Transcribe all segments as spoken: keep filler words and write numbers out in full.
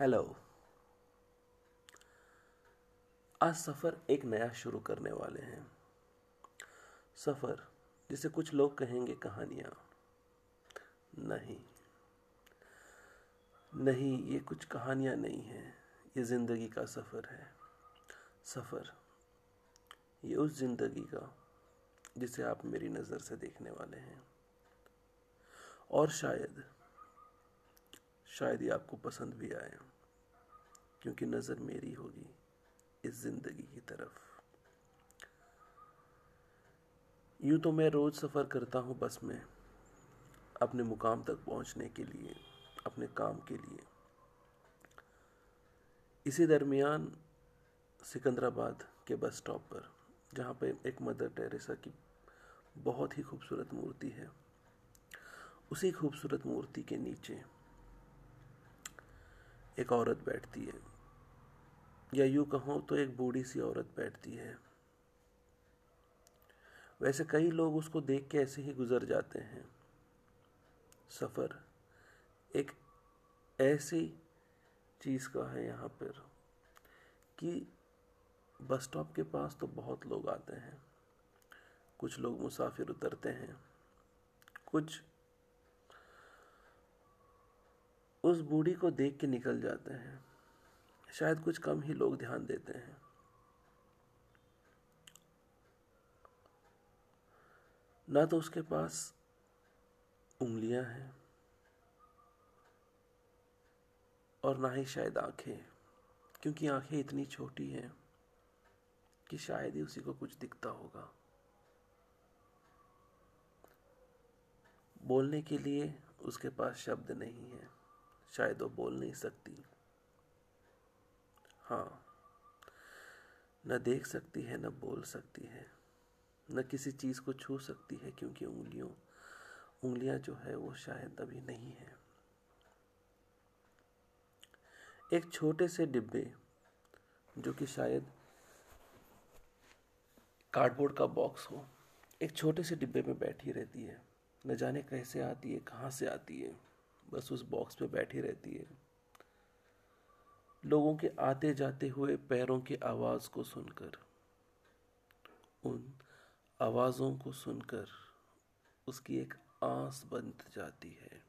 Hello. आज सफ़र एक नया शुरू करने वाले हैं। सफ़र जिसे कुछ लोग कहेंगे कहानियाँ। नहीं नहीं ये कुछ कहानियाँ नहीं हैं, ये ज़िंदगी का सफ़र है। सफ़र ये उस ज़िंदगी का जिसे आप मेरी नज़र से देखने वाले हैं, और शायद शायद ही आपको पसंद भी आए, क्योंकि नज़र मेरी होगी इस ज़िंदगी की तरफ। यूँ तो मैं रोज़ सफ़र करता हूँ बस में, अपने मुकाम तक पहुँचने के लिए, अपने काम के लिए। इसी दरमियान सिकंदराबाद के बस स्टॉप पर, जहाँ पे एक मदर टेरेसा की बहुत ही खूबसूरत मूर्ति है, उसी खूबसूरत मूर्ति के नीचे एक औरत बैठती है, या यूँ कहो तो एक बूढ़ी सी औरत बैठती है। वैसे कई लोग उसको देख के ऐसे ही गुजर जाते हैं। सफ़र एक ऐसी चीज़ का है यहाँ पर कि बस स्टॉप के पास तो बहुत लोग आते हैं, कुछ लोग मुसाफिर उतरते हैं, कुछ उस बूढ़ी को देख के निकल जाते हैं, शायद कुछ कम ही लोग ध्यान देते हैं। ना तो उसके पास उंगलियां हैं और ना ही शायद आंखें, क्योंकि आंखें इतनी छोटी हैं कि शायद ही उसी को कुछ दिखता होगा। बोलने के लिए उसके पास शब्द नहीं है, शायद वो बोल नहीं सकती। हाँ, न देख सकती है, न बोल सकती है, न किसी चीज़ को छू सकती है, क्योंकि उंगलियों उंगलियां जो है वो शायद अभी नहीं है। एक छोटे से डिब्बे, जो कि शायद कार्डबोर्ड का बॉक्स हो, एक छोटे से डिब्बे में बैठी रहती है। न जाने कैसे आती है, कहाँ से आती है, बस उस बॉक्स पे बैठी रहती है। लोगों के आते जाते हुए पैरों की आवाज़ को सुनकर, उन आवाज़ों को सुनकर उसकी एक आंस बंध जाती है।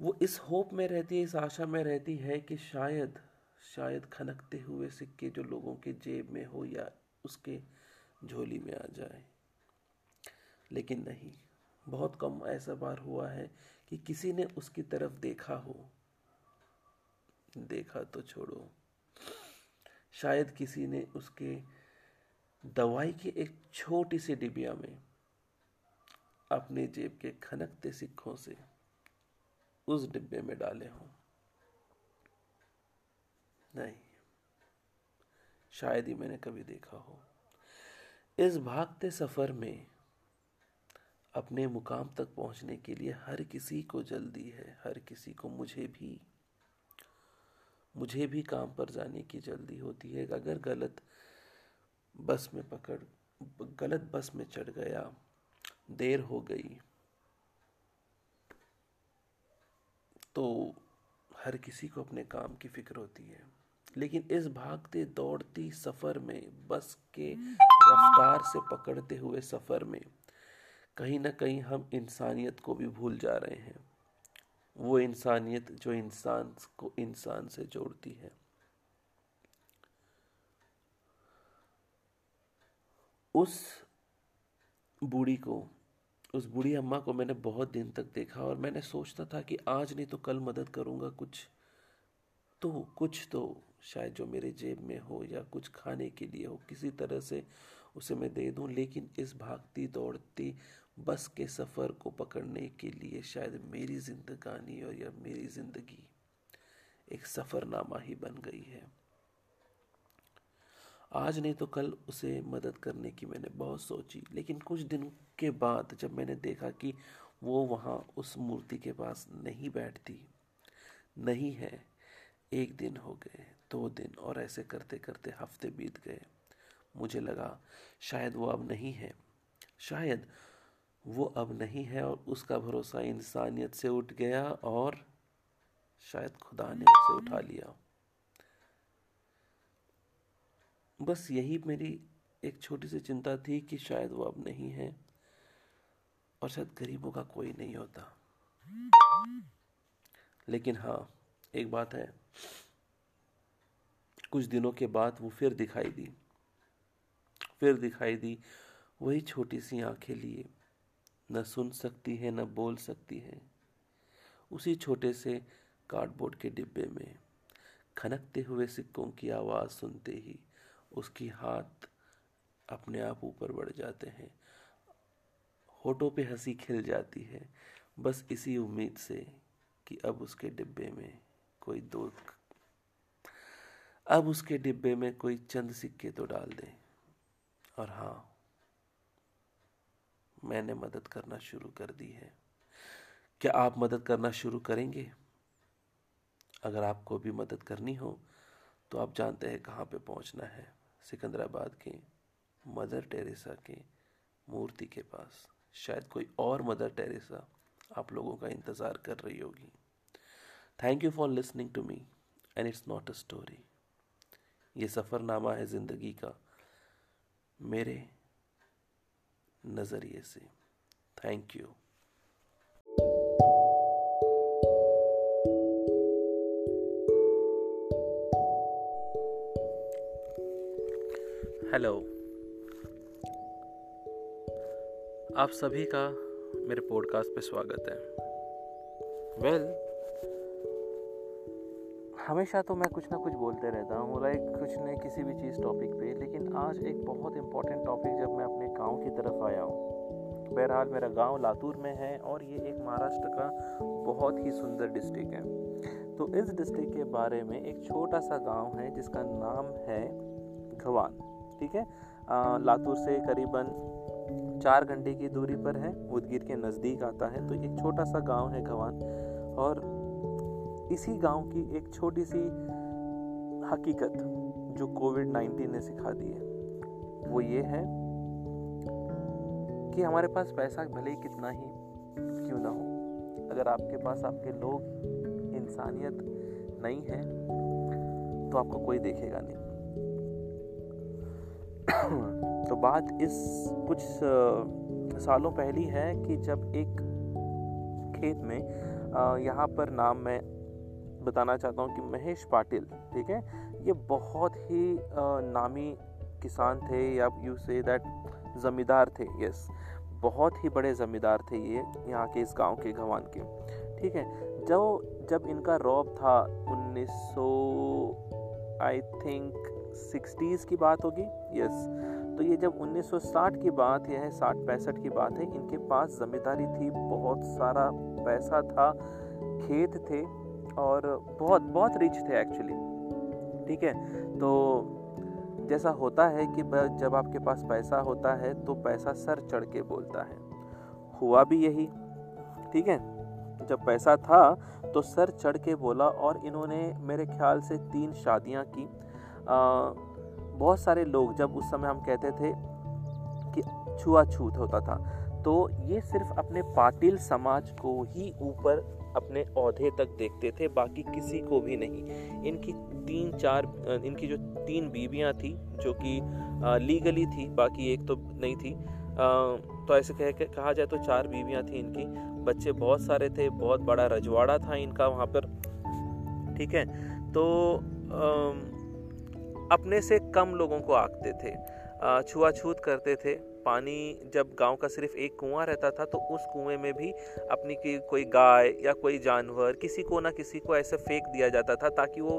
वो इस होप में रहती है, इस आशा में रहती है कि शायद शायद खनकते हुए सिक्के जो लोगों के जेब में हो या उसके झोली में आ जाए। लेकिन नहीं, बहुत कम ऐसा बार हुआ है कि किसी ने उसकी तरफ देखा हो। देखा तो छोड़ो, शायद किसी ने उसके दवाई की एक छोटी सी डिबिया में अपने जेब के खनकते सिक्कों से उस डिब्बे में डाले हों। नहीं, शायद ही मैंने कभी देखा हो। इस भागते सफ़र में अपने मुकाम तक पहुंचने के लिए हर किसी को जल्दी है, हर किसी को, मुझे भी मुझे भी काम पर जाने की जल्दी होती है। अगर गलत बस में पकड़ गलत बस में चढ़ गया, देर हो गई, तो हर किसी को अपने काम की फिक्र होती है। लेकिन इस भागते दौड़ती सफ़र में, बस के रफ्तार से पकड़ते हुए सफ़र में, कहीं ना कहीं हम इंसानियत को भी भूल जा रहे हैं। वो इंसानियत जो इंसान को इंसान से जोड़ती है। उस बूढ़ी को, उस बूढ़ी अम्मा को मैंने बहुत दिन तक देखा, और मैंने सोचता था कि आज नहीं तो कल मदद करूँगा, कुछ तो कुछ तो शायद जो मेरे जेब में हो या कुछ खाने के लिए हो, किसी तरह से उसे मैं दे दूं। लेकिन इस भागती दौड़ती बस के सफ़र को पकड़ने के लिए शायद मेरी जिंदगानी और या मेरी ज़िंदगी एक सफ़रनामा ही बन गई है। आज नहीं तो कल उसे मदद करने की मैंने बहुत सोची, लेकिन कुछ दिनों के बाद जब मैंने देखा कि वो वहाँ उस मूर्ति के पास नहीं बैठती, नहीं है, एक दिन हो गए, दो दिन, और ऐसे करते करते हफ्ते बीत गए। मुझे लगा शायद वो अब नहीं है, शायद वो अब नहीं है, और उसका भरोसा इंसानियत से उठ गया, और शायद खुदा ने उसे उठा लिया। बस यही मेरी एक छोटी सी चिंता थी कि शायद वो अब नहीं है और शायद गरीबों का कोई नहीं होता। लेकिन हाँ, एक बात है, कुछ दिनों के बाद वो फिर दिखाई दी फिर दिखाई दी वही छोटी सी आंखें लिए, न सुन सकती है न बोल सकती है, उसी छोटे से कार्डबोर्ड के डिब्बे में खनकते हुए सिक्कों की आवाज़ सुनते ही उसकी हाथ अपने आप ऊपर बढ़ जाते हैं, होठों पे हंसी खिल जाती है, बस इसी उम्मीद से कि अब उसके डिब्बे में कोई दो अब उसके डिब्बे में कोई चंद सिक्के तो डाल दे। और हाँ, मैंने मदद करना शुरू कर दी है। क्या आप मदद करना शुरू करेंगे? अगर आपको भी मदद करनी हो तो आप जानते हैं कहाँ पे पहुँचना है, सिकंदराबाद के मदर टेरेसा के मूर्ति के पास। शायद कोई और मदर टेरेसा आप लोगों का इंतज़ार कर रही होगी। Thank you for listening to me and it's not a story. ये सफ़रनामा है ज़िंदगी का मेरे नज़रिए से। Thank you. हेलो, आप सभी का मेरे पॉडकास्ट पे स्वागत है। वेल well, हमेशा तो मैं कुछ ना कुछ बोलते रहता हूँ, लाइक कुछ न किसी भी चीज़ टॉपिक पे, लेकिन आज एक बहुत इम्पोर्टेंट टॉपिक जब मैं अपने गांव की तरफ आया हूँ। बहरहाल मेरा गांव लातूर में है और ये एक महाराष्ट्र का बहुत ही सुंदर डिस्ट्रिक्ट है। तो इस डिस्ट्रिक्ट के बारे में एक छोटा सा गांव है जिसका नाम है घवान, ठीक है। लातूर से करीबन चार घंटे की दूरी पर है, उदगीर के नज़दीक आता है। तो एक छोटा सा गाँव है घवान, और इसी गांव की एक छोटी सी हकीकत जो कोविड नाइन्टीन ने सिखा दी है वो ये है कि हमारे पास पैसा भले ही कितना ही क्यों ना हो, अगर आपके पास आपके लोग इंसानियत नहीं है तो आपको कोई देखेगा नहीं। तो बात इस कुछ सालों पहली है कि जब एक खेत में यहाँ पर नाम मैं बताना चाहता हूँ कि महेश पाटिल, ठीक है, ये बहुत ही नामी किसान थे या यू से दैट ज़मींदार थे। यस, बहुत ही बड़े ज़मींदार थे ये यहाँ के इस गांव के घवान के, ठीक है। जो जब इनका रौब था उन्नीस सौ आई थिंक सिक्सटीज़ की बात होगी। यस, तो ये जब उन्नीस सौ साठ की बात यह है साठ पैंसठ की बात है, इनके पास ज़मींदारी थी, बहुत सारा पैसा था, खेत थे और बहुत बहुत रिच थे एक्चुअली, ठीक है। तो जैसा होता है कि जब आपके पास पैसा होता है तो पैसा सर चढ़ के बोलता है, हुआ भी यही, ठीक है। जब पैसा था तो सर चढ़ के बोला और इन्होंने मेरे ख्याल से तीन शादियां की। आ, बहुत सारे लोग, जब उस समय हम कहते थे कि छुआछूत होता था, तो ये सिर्फ अपने पाटिल समाज को ही ऊपर अपने औहदे तक देखते थे, बाकी किसी को भी नहीं। इनकी तीन चार इनकी जो तीन बीवियां थी जो कि लीगली थी, बाकी एक तो नहीं थी, आ, तो ऐसे कह के कहा जाए तो चार बीवियां थी इनकी। बच्चे बहुत सारे थे, बहुत बड़ा रजवाड़ा था इनका वहाँ पर, ठीक है। तो आ, अपने से कम लोगों को आंकते थे, छुआछूत करते थे। पानी, जब गांव का सिर्फ एक कुआं रहता था तो उस कुएं में भी अपनी की कोई गाय या कोई जानवर किसी को ना किसी को ऐसे फेंक दिया जाता था ताकि वो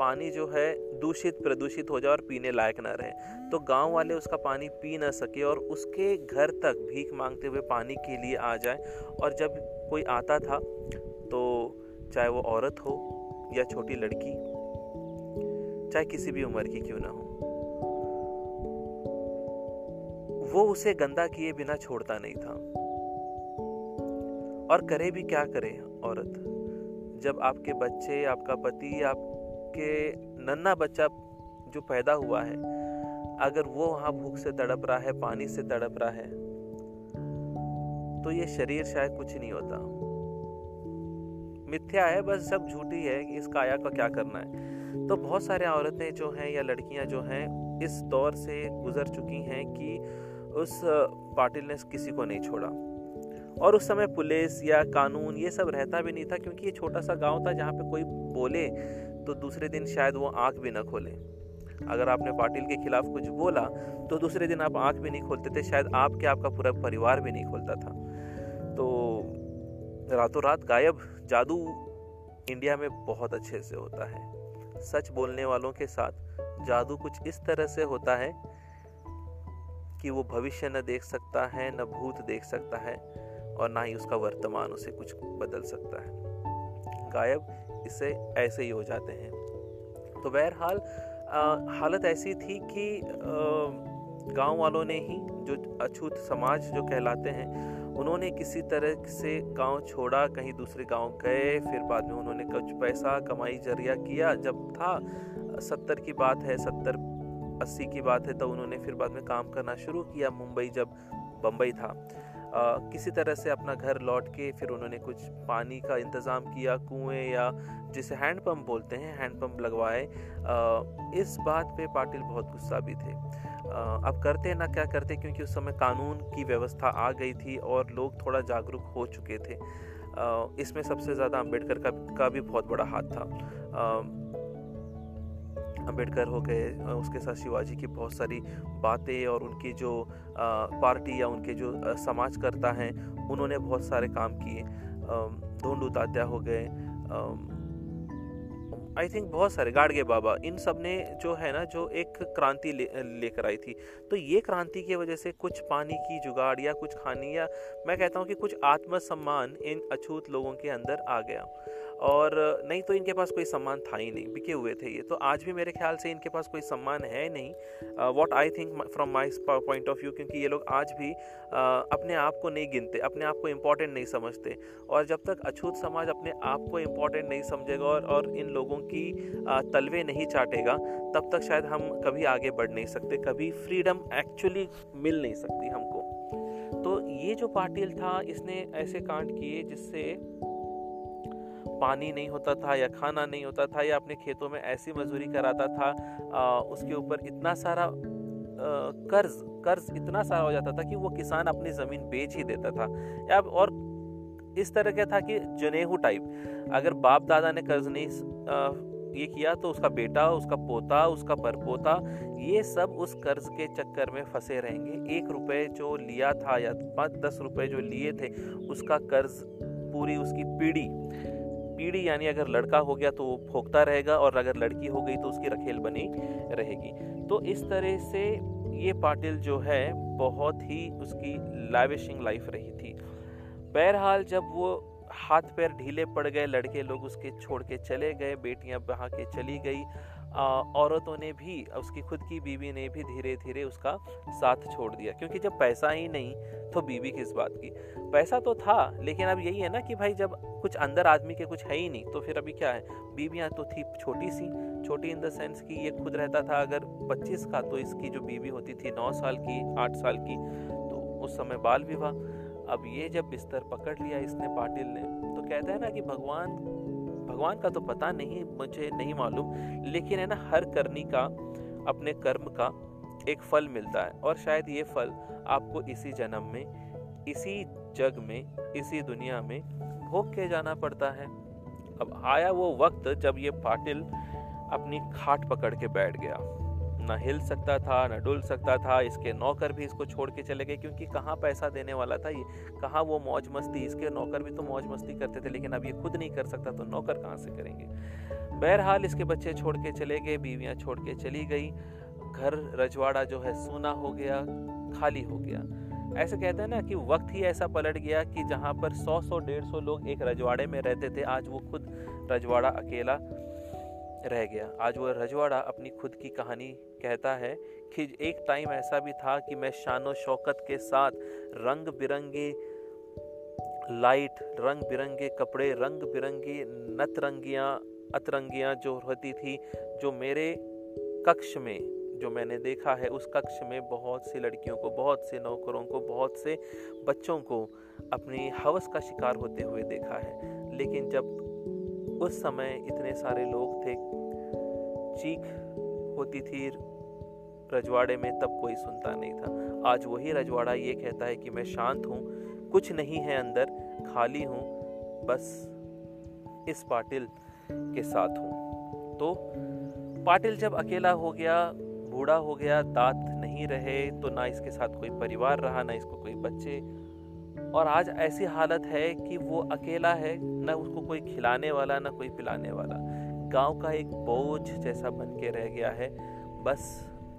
पानी जो है दूषित प्रदूषित हो जाए और पीने लायक ना रहे, तो गांव वाले उसका पानी पी ना सके और उसके घर तक भीख मांगते हुए पानी के लिए आ जाए। और जब कोई आता था तो चाहे वो औरत हो या छोटी लड़की, चाहे किसी भी उम्र की क्यों ना हो, वो उसे गंदा किए बिना छोड़ता नहीं था। और करे भी क्या करे औरत, जब आपके बच्चे, आपका पति, आपके नन्हा बच्चा जो पैदा हुआ है, अगर वो वहाँ भूख से तड़प रहा है, पानी से तड़प रहा है, तो ये शरीर शायद कुछ नहीं होता, मिथ्या है, बस सब झूठी है कि इस काया का क्या करना है। तो बहुत सारे औरतें जो हैं या लड़कियां जो हैं इस दौर से गुजर चुकी हैं कि उस पाटिल ने किसी को नहीं छोड़ा। और उस समय पुलिस या कानून ये सब रहता भी नहीं था, क्योंकि ये छोटा सा गांव था जहाँ पे कोई बोले तो दूसरे दिन शायद वो आँख भी ना खोले। अगर आपने पाटिल के खिलाफ कुछ बोला तो दूसरे दिन आप आँख भी नहीं खोलते थे, शायद आपके आपका पूरा परिवार भी नहीं खोलता था। तो रातों रात गायब जादू इंडिया में बहुत अच्छे से होता है। सच बोलने वालों के साथ जादू कुछ इस तरह से होता है कि वो भविष्य न देख सकता है, न भूत देख सकता है, और ना ही उसका वर्तमान उसे कुछ बदल सकता है। गायब इससे ऐसे ही हो जाते हैं। तो बहरहाल हालत ऐसी थी कि गांव वालों ने ही, जो अछूत समाज जो कहलाते हैं, उन्होंने किसी तरह से गांव छोड़ा, कहीं दूसरे गांव गए, फिर बाद में उन्होंने कुछ पैसा कमाई जरिया किया। जब था सत्तर की बात है, सत्तर अस्सी की बात है, तो उन्होंने फिर बाद में काम करना शुरू किया मुंबई, जब बम्बई था। आ, किसी तरह से अपना घर लौट के फिर उन्होंने कुछ पानी का इंतज़ाम किया, कुएं या जिसे हैंडपम्प बोलते हैं, हैंडपम्प लगवाए। इस बात पे पाटिल बहुत गुस्सा भी थे। आ, अब करते ना क्या करते, क्योंकि उस समय कानून की व्यवस्था आ गई थी और लोग थोड़ा जागरूक हो चुके थे। आ, इसमें सबसे ज़्यादा अम्बेडकर का, का भी बहुत बड़ा हाथ था। आ, अम्बेडकर हो गए, उसके साथ शिवाजी की बहुत सारी बातें और उनकी जो पार्टी या उनके जो समाज करता है, उन्होंने बहुत सारे काम किए। धोंडू तात्या हो गए, आई थिंक बहुत सारे, गाडगे बाबा, इन सब ने जो है ना जो एक क्रांति ले लेकर आई थी। तो ये क्रांति की वजह से कुछ पानी की जुगाड़ या कुछ खानी या मैं कहता हूँ कि कुछ आत्मसम्मान इन अछूत लोगों के अंदर आ गया, और नहीं तो इनके पास कोई सम्मान था ही नहीं, बिके हुए थे ये। तो आज भी मेरे ख्याल से इनके पास कोई सम्मान है नहीं, what I think from my point of view, क्योंकि ये लोग आज भी uh, अपने आप को नहीं गिनते, अपने आप को इम्पॉर्टेंट नहीं समझते। और जब तक अछूत समाज अपने आप को इम्पॉर्टेंट नहीं समझेगा और, और इन लोगों की uh, तलवे नहीं चाटेगा, तब तक शायद हम कभी आगे बढ़ नहीं सकते, कभी फ्रीडम एक्चुअली मिल नहीं सकती हमको। तो ये जो पाटिल था, इसने ऐसे कांड किए जिससे पानी नहीं होता था या खाना नहीं होता था, या अपने खेतों में ऐसी मजदूरी कराता था। आ, उसके ऊपर इतना सारा आ, कर्ज कर्ज इतना सारा हो जाता था कि वो किसान अपनी ज़मीन बेच ही देता था। अब और इस तरह का था कि जनेहू टाइप, अगर बाप दादा ने कर्ज नहीं आ, ये किया तो उसका बेटा, उसका पोता, उसका परपोता, ये सब उस कर्ज के चक्कर में फंसे रहेंगे। एक रुपये जो लिया था या पाँच दस रुपये जो लिए थे, उसका कर्ज पूरी उसकी पीढ़ी पीढ़ी यानी अगर लड़का हो गया तो वो भोगता रहेगा, और अगर लड़की हो गई तो उसकी रखेल बनी रहेगी। तो इस तरह से ये पाटिल जो है बहुत ही उसकी लाविशिंग लाइफ रही थी। बहरहाल जब वो हाथ पैर ढीले पड़ गए, लड़के लोग उसके छोड़ के चले गए, बेटियां बहा के चली गई, आ, औरतों ने भी, उसकी खुद की बीवी ने भी धीरे धीरे उसका साथ छोड़ दिया, क्योंकि जब पैसा ही नहीं तो बीवी किस बात की। पैसा तो था, लेकिन अब यही है ना कि भाई जब कुछ अंदर आदमी के कुछ है ही नहीं तो फिर अभी क्या है। बीवियां तो थी छोटी सी, छोटी इन द सेंस कि ये खुद रहता था अगर पच्चीस का, तो इसकी जो बीवी होती थी नौ साल की, आठ साल की, तो उस समय बाल विवाह। अब ये जब बिस्तर पकड़ लिया इसने, पाटिल ने, तो कहता है ना कि भगवान भगवान का तो पता नहीं, मुझे नहीं मालूम, लेकिन है ना हर करनी का, अपने कर्म का एक फल मिलता है, और शायद ये फल आपको इसी जन्म में, इसी जग में, इसी दुनिया में भोग के जाना पड़ता है। अब आया वो वक्त जब ये पाटिल अपनी खाट पकड़ के बैठ गया, ना हिल सकता था ना डुल सकता था। इसके नौकर भी इसको छोड़ के चले गए, क्योंकि कहाँ पैसा देने वाला था ये, कहाँ वो मौज मस्ती। इसके नौकर भी तो मौज मस्ती करते थे, लेकिन अब ये खुद नहीं कर सकता तो नौकर कहाँ से करेंगे। बहरहाल इसके बच्चे छोड़ के चले गए, बीवियाँ छोड़ के चली गई, घर रजवाड़ा जो है सूना हो गया, खाली हो गया। ऐसे कहते हैं ना कि वक्त ही ऐसा पलट गया कि जहाँ पर सौ सौ डेढ़ सौ लोग एक रजवाड़े में रहते थे, आज वो खुद रजवाड़ा अकेला रह गया। आज वो रजवाड़ा अपनी खुद की कहानी कहता है कि एक टाइम ऐसा भी था कि मैं शानो शौकत के साथ, रंग बिरंगे लाइट, रंग बिरंगे कपड़े, रंग बिरंगी नतरंगियाँ अतरंगियाँ जो होती थी, जो मेरे कक्ष में जो मैंने देखा है, उस कक्ष में बहुत सी लड़कियों को, बहुत से नौकरों को, बहुत से बच्चों को अपनी हवस का शिकार होते हुए देखा है। लेकिन जब उस समय इतने सारे लोग थे, चीख होती थी रजवाड़े में, तब कोई सुनता नहीं था। आज वही रजवाड़ा ये कहता है कि मैं शांत हूँ, कुछ नहीं है अंदर, खाली हूँ, बस इस पाटिल के साथ हूँ। तो पाटिल जब अकेला हो गया, बूढ़ा हो गया, दांत नहीं रहे, तो ना इसके साथ कोई परिवार रहा, ना इसको कोई बच्चे, और आज ऐसी हालत है कि वो अकेला है, ना उसको कोई खिलाने वाला, ना कोई पिलाने वाला। गांव का एक बोझ जैसा बन के रह गया है, बस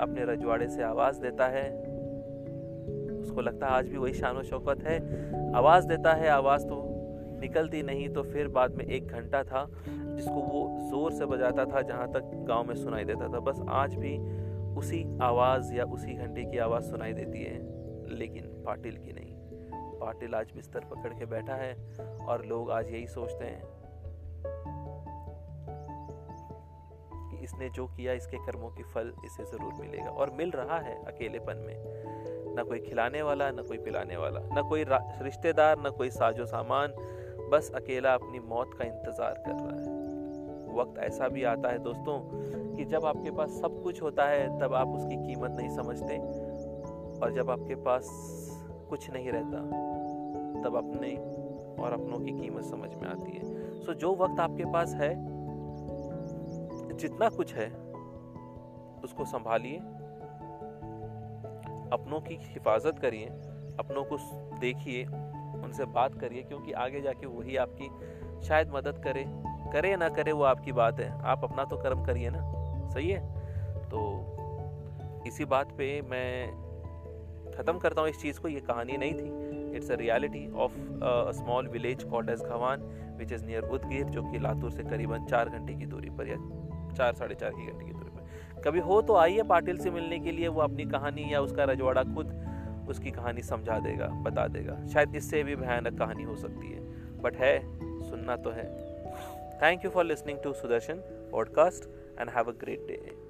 अपने रजवाड़े से आवाज़ देता है, उसको लगता है आज भी वही शान व शौकत है, आवाज़ देता है, आवाज़ तो निकलती नहीं। तो फिर बाद में एक घंटा था जिसको वो ज़ोर से बजाता था जहाँ तक गांव में सुनाई देता था, बस आज भी उसी आवाज़ या उसी घंटे की आवाज़ सुनाई देती है, लेकिन पाटिल की नहीं। पाटिल आज बिस्तर पकड़ के बैठा है और लोग आज यही सोचते हैं कि इसने जो किया, इसके कर्मों की फल इसे जरूर मिलेगा, और मिल रहा है अकेलेपन में। ना कोई खिलाने वाला, ना कोई पिलाने वाला, ना कोई रिश्तेदार, ना कोई साजो सामान, बस अकेला अपनी मौत का इंतजार कर रहा है। वक्त ऐसा भी आता है दोस्तों कि जब आपके पास सब कुछ होता है तब आप उसकी कीमत नहीं समझते, और जब आपके पास कुछ नहीं रहता तब अपने और अपनों की कीमत समझ में आती है। सो जो वक्त आपके पास है, जितना कुछ है, उसको संभालिए, अपनों की हिफाजत करिए, अपनों को देखिए, उनसे बात करिए, क्योंकि आगे जाके वही आपकी शायद मदद करे, करे ना करे वो आपकी बात है, आप अपना तो कर्म करिए ना, सही है। तो इसी बात पे मैं ख़त्म करता हूँ इस चीज़ को। ये कहानी नहीं थी, it's a reality of a small village called as Ghavan which is near Udgir, जो कि लातूर से करीबन चार घंटे की दूरी पर या चार साढ़े चार की घंटे की दूरी पर। कभी हो तो आइए पाटिल से मिलने के लिए, वो अपनी कहानी या उसका रजवाड़ा खुद उसकी कहानी समझा देगा, बता देगा, शायद इससे भी भयानक कहानी हो सकती है, बट है, सुनना तो है। Thank you for listening to Sudarshan podcast and have a great day.